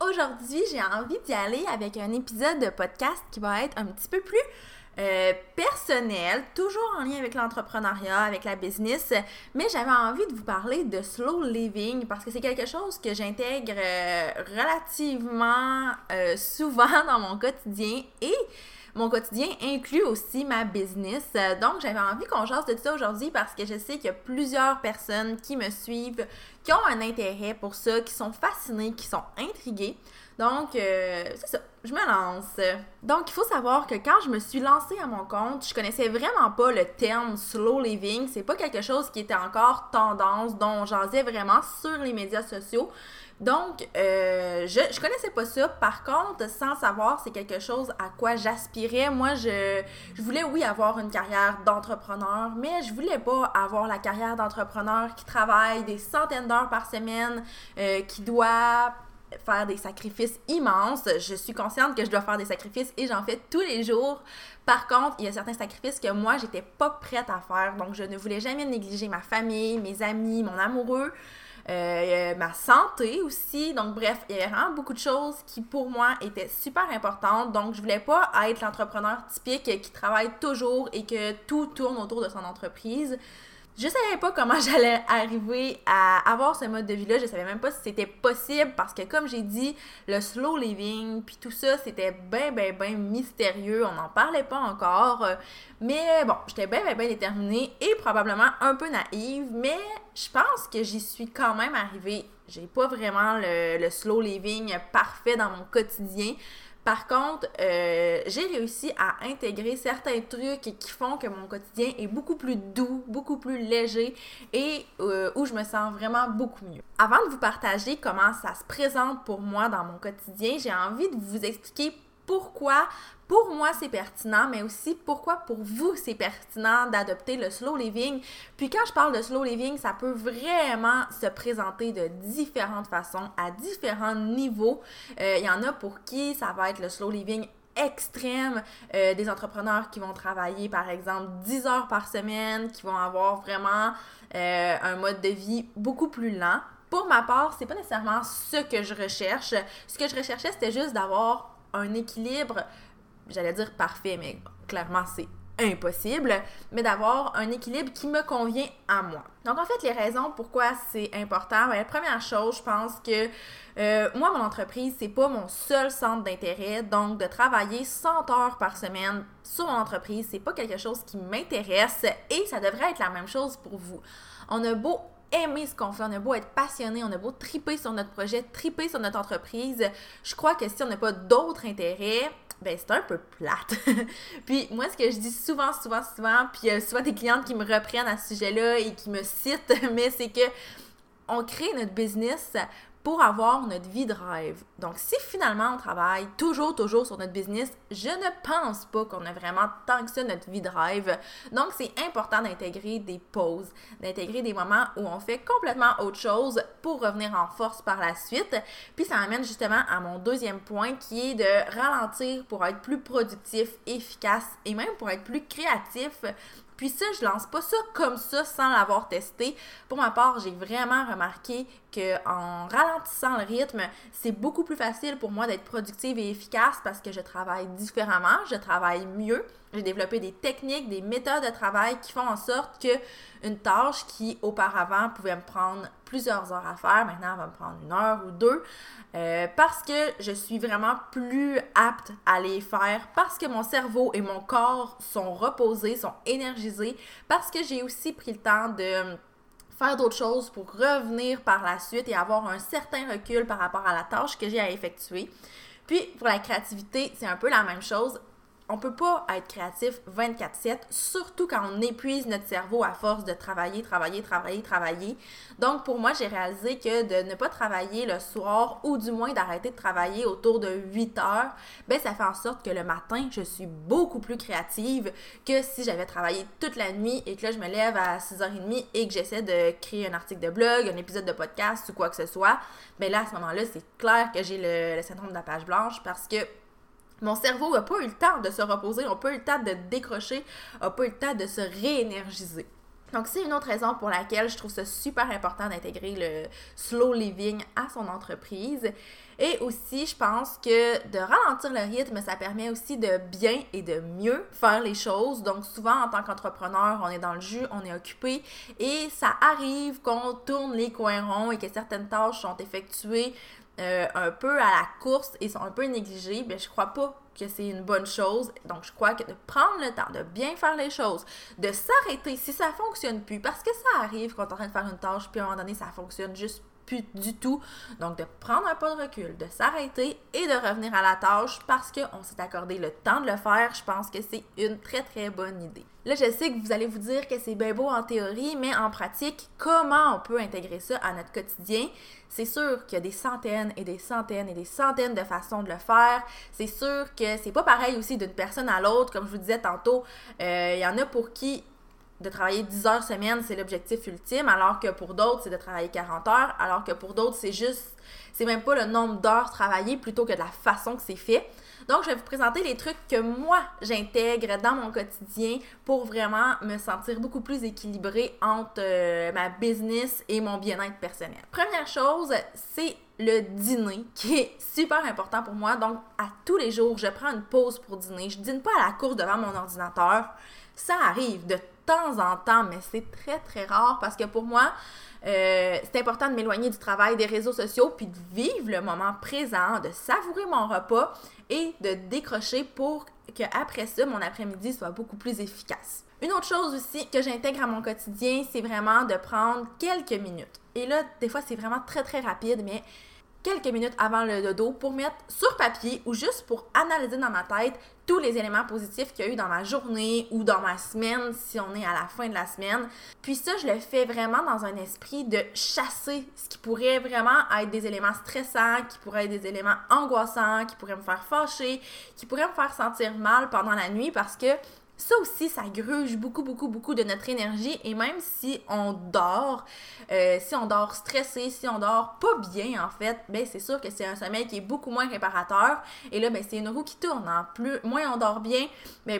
Aujourd'hui, j'ai envie d'y aller avec un épisode de podcast qui va être un petit peu plus personnel, toujours en lien avec l'entrepreneuriat, avec la business, mais j'avais envie de vous parler de slow living parce que c'est quelque chose que j'intègre relativement souvent dans mon quotidien et mon quotidien inclut aussi ma business. Donc, j'avais envie qu'on jase de tout ça aujourd'hui parce que je sais qu'il y a plusieurs personnes qui me suivent, qui ont un intérêt pour ça, qui sont fascinées, qui sont intriguées. Donc, c'est ça, je me lance. Donc, il faut savoir que quand je me suis lancée à mon compte, je connaissais vraiment pas le terme « slow living ». C'est pas quelque chose qui était encore tendance, dont j'asais vraiment sur les médias sociaux. Donc, je connaissais pas ça. Par contre, sans savoir, c'est quelque chose à quoi j'aspirais. Moi, je voulais, oui, avoir une carrière d'entrepreneur, mais je voulais pas avoir la carrière d'entrepreneur qui travaille des centaines d'heures par semaine, qui doit faire des sacrifices immenses. Je suis consciente que je dois faire des sacrifices et j'en fais tous les jours. Par contre, il y a certains sacrifices que moi, j'étais pas prête à faire. Donc, je ne voulais jamais négliger ma famille, mes amis, mon amoureux, ma santé aussi. Donc, bref, il y avait vraiment beaucoup de choses qui, pour moi, étaient super importantes. Donc, je voulais pas être l'entrepreneur typique qui travaille toujours et que tout tourne autour de son entreprise. Je savais pas comment j'allais arriver à avoir ce mode de vie-là. Je savais même pas si c'était possible parce que, comme j'ai dit, le slow living puis tout ça, c'était ben mystérieux. On n'en parlait pas encore. Mais bon, j'étais ben déterminée et probablement un peu naïve. Mais je pense que j'y suis quand même arrivée. J'ai pas vraiment le slow living parfait dans mon quotidien. Par contre, j'ai réussi à intégrer certains trucs qui font que mon quotidien est beaucoup plus doux, beaucoup plus léger et où je me sens vraiment beaucoup mieux. Avant de vous partager comment ça se présente pour moi dans mon quotidien, j'ai envie de vous expliquer pourquoi pour moi c'est pertinent, mais aussi pourquoi pour vous c'est pertinent d'adopter le slow living. Puis quand je parle de slow living, ça peut vraiment se présenter de différentes façons, à différents niveaux. Il y en a pour qui ça va être le slow living extrême, des entrepreneurs qui vont travailler par exemple 10 heures par semaine, qui vont avoir vraiment un mode de vie beaucoup plus lent. Pour ma part, c'est pas nécessairement ce que je recherche. Ce que je recherchais, c'était juste d'avoir un équilibre, j'allais dire parfait, mais clairement c'est impossible, mais d'avoir un équilibre qui me convient à moi. Donc en fait, les raisons pourquoi c'est important, bien, la première chose, je pense que moi, mon entreprise, c'est pas mon seul centre d'intérêt, donc de travailler 100 heures par semaine sur mon entreprise, c'est pas quelque chose qui m'intéresse et ça devrait être la même chose pour vous. On a beau aimer ce qu'on fait, on a beau être passionné, on a beau triper sur notre projet, triper sur notre entreprise, je crois que si on n'a pas d'autres intérêts, ben c'est un peu plate. Puis moi, ce que je dis souvent, puis il y a souvent des clientes qui me reprennent à ce sujet-là et qui me citent, mais c'est que on crée notre business pour avoir notre vie de rêve. Donc, si finalement on travaille toujours sur notre business, je ne pense pas qu'on a vraiment tant que ça notre vie de rêve. Donc, c'est important d'intégrer des pauses, d'intégrer des moments où on fait complètement autre chose pour revenir en force par la suite. Puis, ça m'amène justement à mon deuxième point qui est de ralentir pour être plus productif, efficace et même pour être plus créatif. Puis ça, je lance pas ça comme ça sans l'avoir testé. Pour ma part, j'ai vraiment remarqué qu'en ralentissant le rythme, c'est beaucoup plus facile pour moi d'être productive et efficace parce que je travaille différemment, je travaille mieux. J'ai développé des techniques, des méthodes de travail qui font en sorte qu'une tâche qui auparavant pouvait me prendre plusieurs heures à faire, maintenant elle va me prendre 1 heure ou 2 parce que je suis vraiment plus apte à les faire, parce que mon cerveau et mon corps sont reposés, sont énergisés, parce que j'ai aussi pris le temps de faire d'autres choses pour revenir par la suite et avoir un certain recul par rapport à la tâche que j'ai à effectuer. Puis pour la créativité, c'est un peu la même chose. On peut pas être créatif 24/7, surtout quand on épuise notre cerveau à force de travailler. Donc, pour moi, j'ai réalisé que de ne pas travailler le soir ou du moins d'arrêter de travailler autour de 8 heures, ça fait en sorte que le matin, je suis beaucoup plus créative que si j'avais travaillé toute la nuit et que là, je me lève à 6h30 et que j'essaie de créer un article de blog, un épisode de podcast ou quoi que ce soit. Là, à ce moment-là, c'est clair que j'ai le syndrome de la page blanche parce que mon cerveau n'a pas eu le temps de se reposer, n'a pas eu le temps de décrocher, n'a pas eu le temps de se réénergiser. Donc, c'est une autre raison pour laquelle je trouve ça super important d'intégrer le slow living à son entreprise. Et aussi, je pense que de ralentir le rythme, ça permet aussi de bien et de mieux faire les choses. Donc, souvent, en tant qu'entrepreneur, on est dans le jus, on est occupé et ça arrive qu'on tourne les coins ronds et que certaines tâches sont effectuées un peu à la course et sont un peu négligées. Je crois pas que c'est une bonne chose. Donc, je crois que de prendre le temps, de bien faire les choses, de s'arrêter si ça fonctionne plus, parce que ça arrive quand on est en train de faire une tâche, puis à un moment donné, ça fonctionne juste plus du tout. Donc, de prendre un pas de recul, de s'arrêter et de revenir à la tâche parce qu'on s'est accordé le temps de le faire. Je pense que c'est une très, très bonne idée. Là, je sais que vous allez vous dire que c'est bien beau en théorie, mais en pratique, comment on peut intégrer ça à notre quotidien? C'est sûr qu'il y a des centaines et des centaines et des centaines de façons de le faire. C'est sûr que c'est pas pareil aussi d'une personne à l'autre. Comme je vous disais tantôt, il y en a pour qui de travailler 10 heures semaine, c'est l'objectif ultime, alors que pour d'autres, c'est de travailler 40 heures, alors que pour d'autres, c'est même pas le nombre d'heures travaillées plutôt que de la façon que c'est fait. Donc, je vais vous présenter les trucs que moi, j'intègre dans mon quotidien pour vraiment me sentir beaucoup plus équilibrée entre ma business et mon bien-être personnel. Première chose, c'est le dîner, qui est super important pour moi. Donc, à tous les jours, je prends une pause pour dîner. Je dîne pas à la course devant mon ordinateur. Ça arrive de temps en temps, mais c'est très, très rare parce que pour moi, c'est important de m'éloigner du travail, des réseaux sociaux, puis de vivre le moment présent, de savourer mon repas et de décrocher pour qu'après ça, mon après-midi soit beaucoup plus efficace. Une autre chose aussi que j'intègre à mon quotidien, c'est vraiment de prendre quelques minutes. Et là, des fois, c'est vraiment très, très rapide, mais quelques minutes avant le dodo pour mettre sur papier ou juste pour analyser dans ma tête tous les éléments positifs qu'il y a eu dans ma journée ou dans ma semaine, si on est à la fin de la semaine. Puis ça, je le fais vraiment dans un esprit de chasser ce qui pourrait vraiment être des éléments stressants, qui pourraient être des éléments angoissants, qui pourraient me faire fâcher, qui pourraient me faire sentir mal pendant la nuit parce que ça aussi, ça gruge beaucoup de notre énergie et même si on dort stressé, si on dort pas bien en fait, c'est sûr que c'est un sommeil qui est beaucoup moins réparateur et là, c'est une roue qui tourne. Moins on dort bien,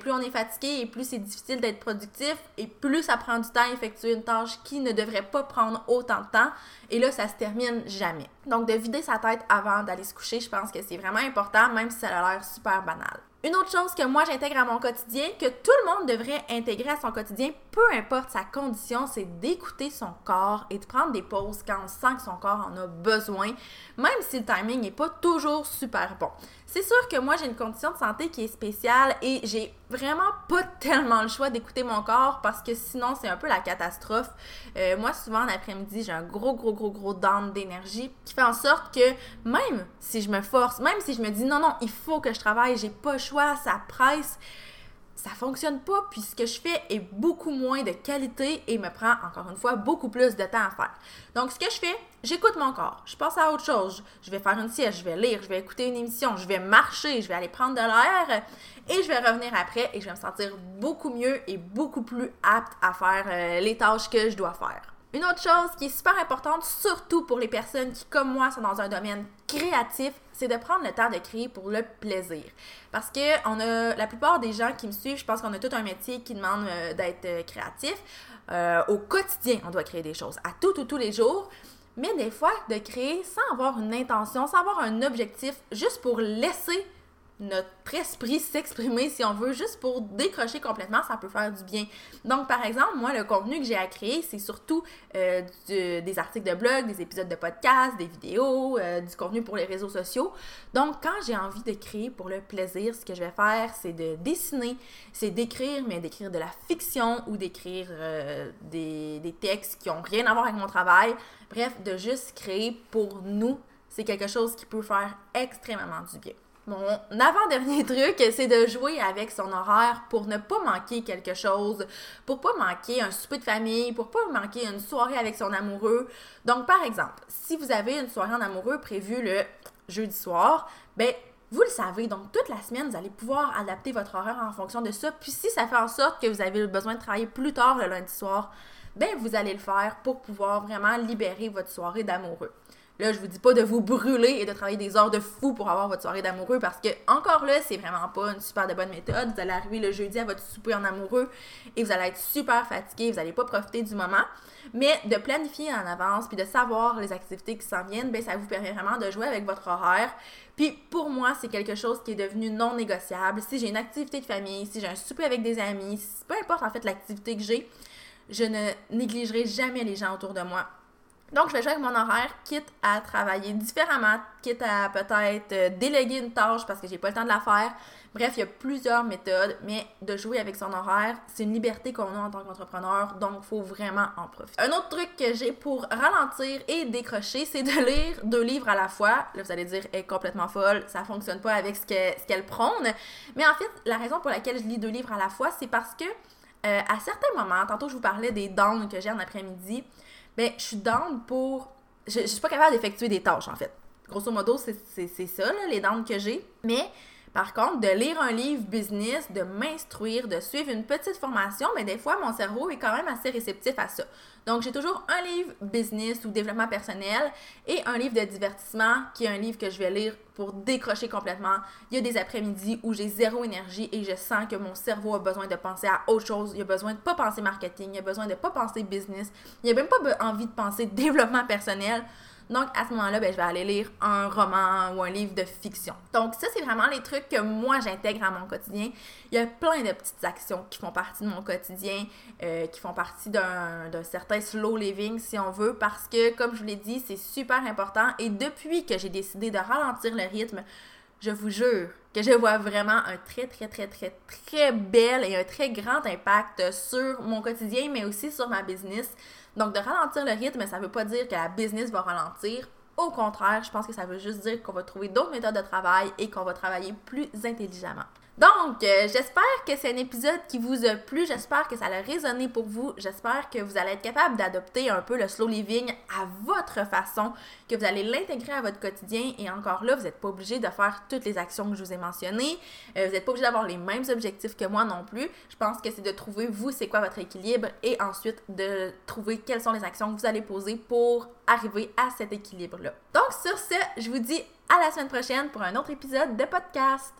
plus on est fatigué et plus c'est difficile d'être productif et plus ça prend du temps à effectuer une tâche qui ne devrait pas prendre autant de temps et là, ça se termine jamais. Donc, de vider sa tête avant d'aller se coucher, je pense que c'est vraiment important, même si ça a l'air super banal. Une autre chose que moi j'intègre à mon quotidien, que tout le monde devrait intégrer à son quotidien, peu importe sa condition, c'est d'écouter son corps et de prendre des pauses quand on sent que son corps en a besoin, même si le timing n'est pas toujours super bon. C'est sûr que moi j'ai une condition de santé qui est spéciale et j'ai vraiment pas tellement le choix d'écouter mon corps parce que sinon c'est un peu la catastrophe. Moi souvent en après-midi j'ai un gros down d'énergie qui fait en sorte que même si je me force, même si je me dis non, il faut que je travaille, j'ai pas le choix, ça presse, ça fonctionne pas puis ce que je fais est beaucoup moins de qualité et me prend encore une fois beaucoup plus de temps à faire. Donc ce que je fais, j'écoute mon corps, je passe à autre chose, je vais faire une sieste, je vais lire, je vais écouter une émission, je vais marcher, je vais aller prendre de l'air et je vais revenir après et je vais me sentir beaucoup mieux et beaucoup plus apte à faire les tâches que je dois faire. Une autre chose qui est super importante, surtout pour les personnes qui, comme moi, sont dans un domaine créatif, c'est de prendre le temps de créer pour le plaisir. Parce que la plupart des gens qui me suivent, je pense qu'on a tout un métier qui demande d'être créatif. Au quotidien, on doit créer des choses, à tous les jours. Mais des fois, de créer sans avoir une intention, sans avoir un objectif, juste pour laisser notre esprit s'exprimer, si on veut, juste pour décrocher complètement, ça peut faire du bien. Donc, par exemple, moi, le contenu que j'ai à créer, c'est surtout des articles de blog, des épisodes de podcast, des vidéos, du contenu pour les réseaux sociaux. Donc, quand j'ai envie de créer pour le plaisir, ce que je vais faire, c'est de dessiner, c'est d'écrire, mais d'écrire de la fiction ou d'écrire des textes qui n'ont rien à voir avec mon travail. Bref, de juste créer pour nous, c'est quelque chose qui peut faire extrêmement du bien. Mon avant-dernier truc, c'est de jouer avec son horaire pour ne pas manquer quelque chose, pour pas manquer un souper de famille, pour pas manquer une soirée avec son amoureux. Donc, par exemple, si vous avez une soirée en amoureux prévue le jeudi soir, ben vous le savez, donc toute la semaine, vous allez pouvoir adapter votre horaire en fonction de ça. Puis si ça fait en sorte que vous avez besoin de travailler plus tard le lundi soir, ben vous allez le faire pour pouvoir vraiment libérer votre soirée d'amoureux. Là, je vous dis pas de vous brûler et de travailler des heures de fou pour avoir votre soirée d'amoureux parce que, encore là, c'est vraiment pas une super de bonne méthode. Vous allez arriver le jeudi à votre souper en amoureux et vous allez être super fatigué, vous n'allez pas profiter du moment. Mais de planifier en avance puis de savoir les activités qui s'en viennent, bien, ça vous permet vraiment de jouer avec votre horaire. Puis pour moi, c'est quelque chose qui est devenu non négociable. Si j'ai une activité de famille, si j'ai un souper avec des amis, peu importe en fait l'activité que j'ai, je ne négligerai jamais les gens autour de moi. Donc, je vais jouer avec mon horaire, quitte à travailler différemment, quitte à peut-être déléguer une tâche parce que j'ai pas le temps de la faire. Bref, il y a plusieurs méthodes, mais de jouer avec son horaire, c'est une liberté qu'on a en tant qu'entrepreneur, donc il faut vraiment en profiter. Un autre truc que j'ai pour ralentir et décrocher, c'est de lire 2 livres à la fois. Là, vous allez dire, elle est complètement folle, ça fonctionne pas avec ce qu'elle prône. Mais en fait, la raison pour laquelle je lis 2 livres à la fois, c'est parce que à certains moments, tantôt je vous parlais des downs que j'ai en après-midi, bien, je suis down pour... Je suis pas capable d'effectuer des tâches, en fait. Grosso modo, c'est ça, là, les downs que j'ai. Mais, par contre, de lire un livre business, de m'instruire, de suivre une petite formation, mais des fois, mon cerveau est quand même assez réceptif à ça. Donc, j'ai toujours un livre business ou développement personnel et un livre de divertissement qui est un livre que je vais lire pour décrocher complètement. Il y a des après-midi où j'ai 0 énergie et je sens que mon cerveau a besoin de penser à autre chose. Il a besoin de ne pas penser marketing, il a besoin de ne pas penser business, il n'a même pas envie de penser développement personnel. Donc, à ce moment-là, ben, je vais aller lire un roman ou un livre de fiction. Donc, ça, c'est vraiment les trucs que moi, j'intègre à mon quotidien. Il y a plein de petites actions qui font partie de mon quotidien, qui font partie d'un certain slow living, si on veut, parce que, comme je vous l'ai dit, c'est super important. Et depuis que j'ai décidé de ralentir le rythme, je vous jure que je vois vraiment un très, très, très, très, très bel et un très grand impact sur mon quotidien, mais aussi sur ma business. Donc, de ralentir le rythme, ça ne veut pas dire que la business va ralentir. Au contraire, je pense que ça veut juste dire qu'on va trouver d'autres méthodes de travail et qu'on va travailler plus intelligemment. Donc, j'espère que c'est un épisode qui vous a plu, j'espère que ça a résonné pour vous, j'espère que vous allez être capable d'adopter un peu le slow living à votre façon, que vous allez l'intégrer à votre quotidien et encore là, vous n'êtes pas obligé de faire toutes les actions que je vous ai mentionnées, vous n'êtes pas obligé d'avoir les mêmes objectifs que moi non plus, je pense que c'est de trouver vous c'est quoi votre équilibre et ensuite de trouver quelles sont les actions que vous allez poser pour arriver à cet équilibre-là. Donc sur ce, je vous dis à la semaine prochaine pour un autre épisode de podcast!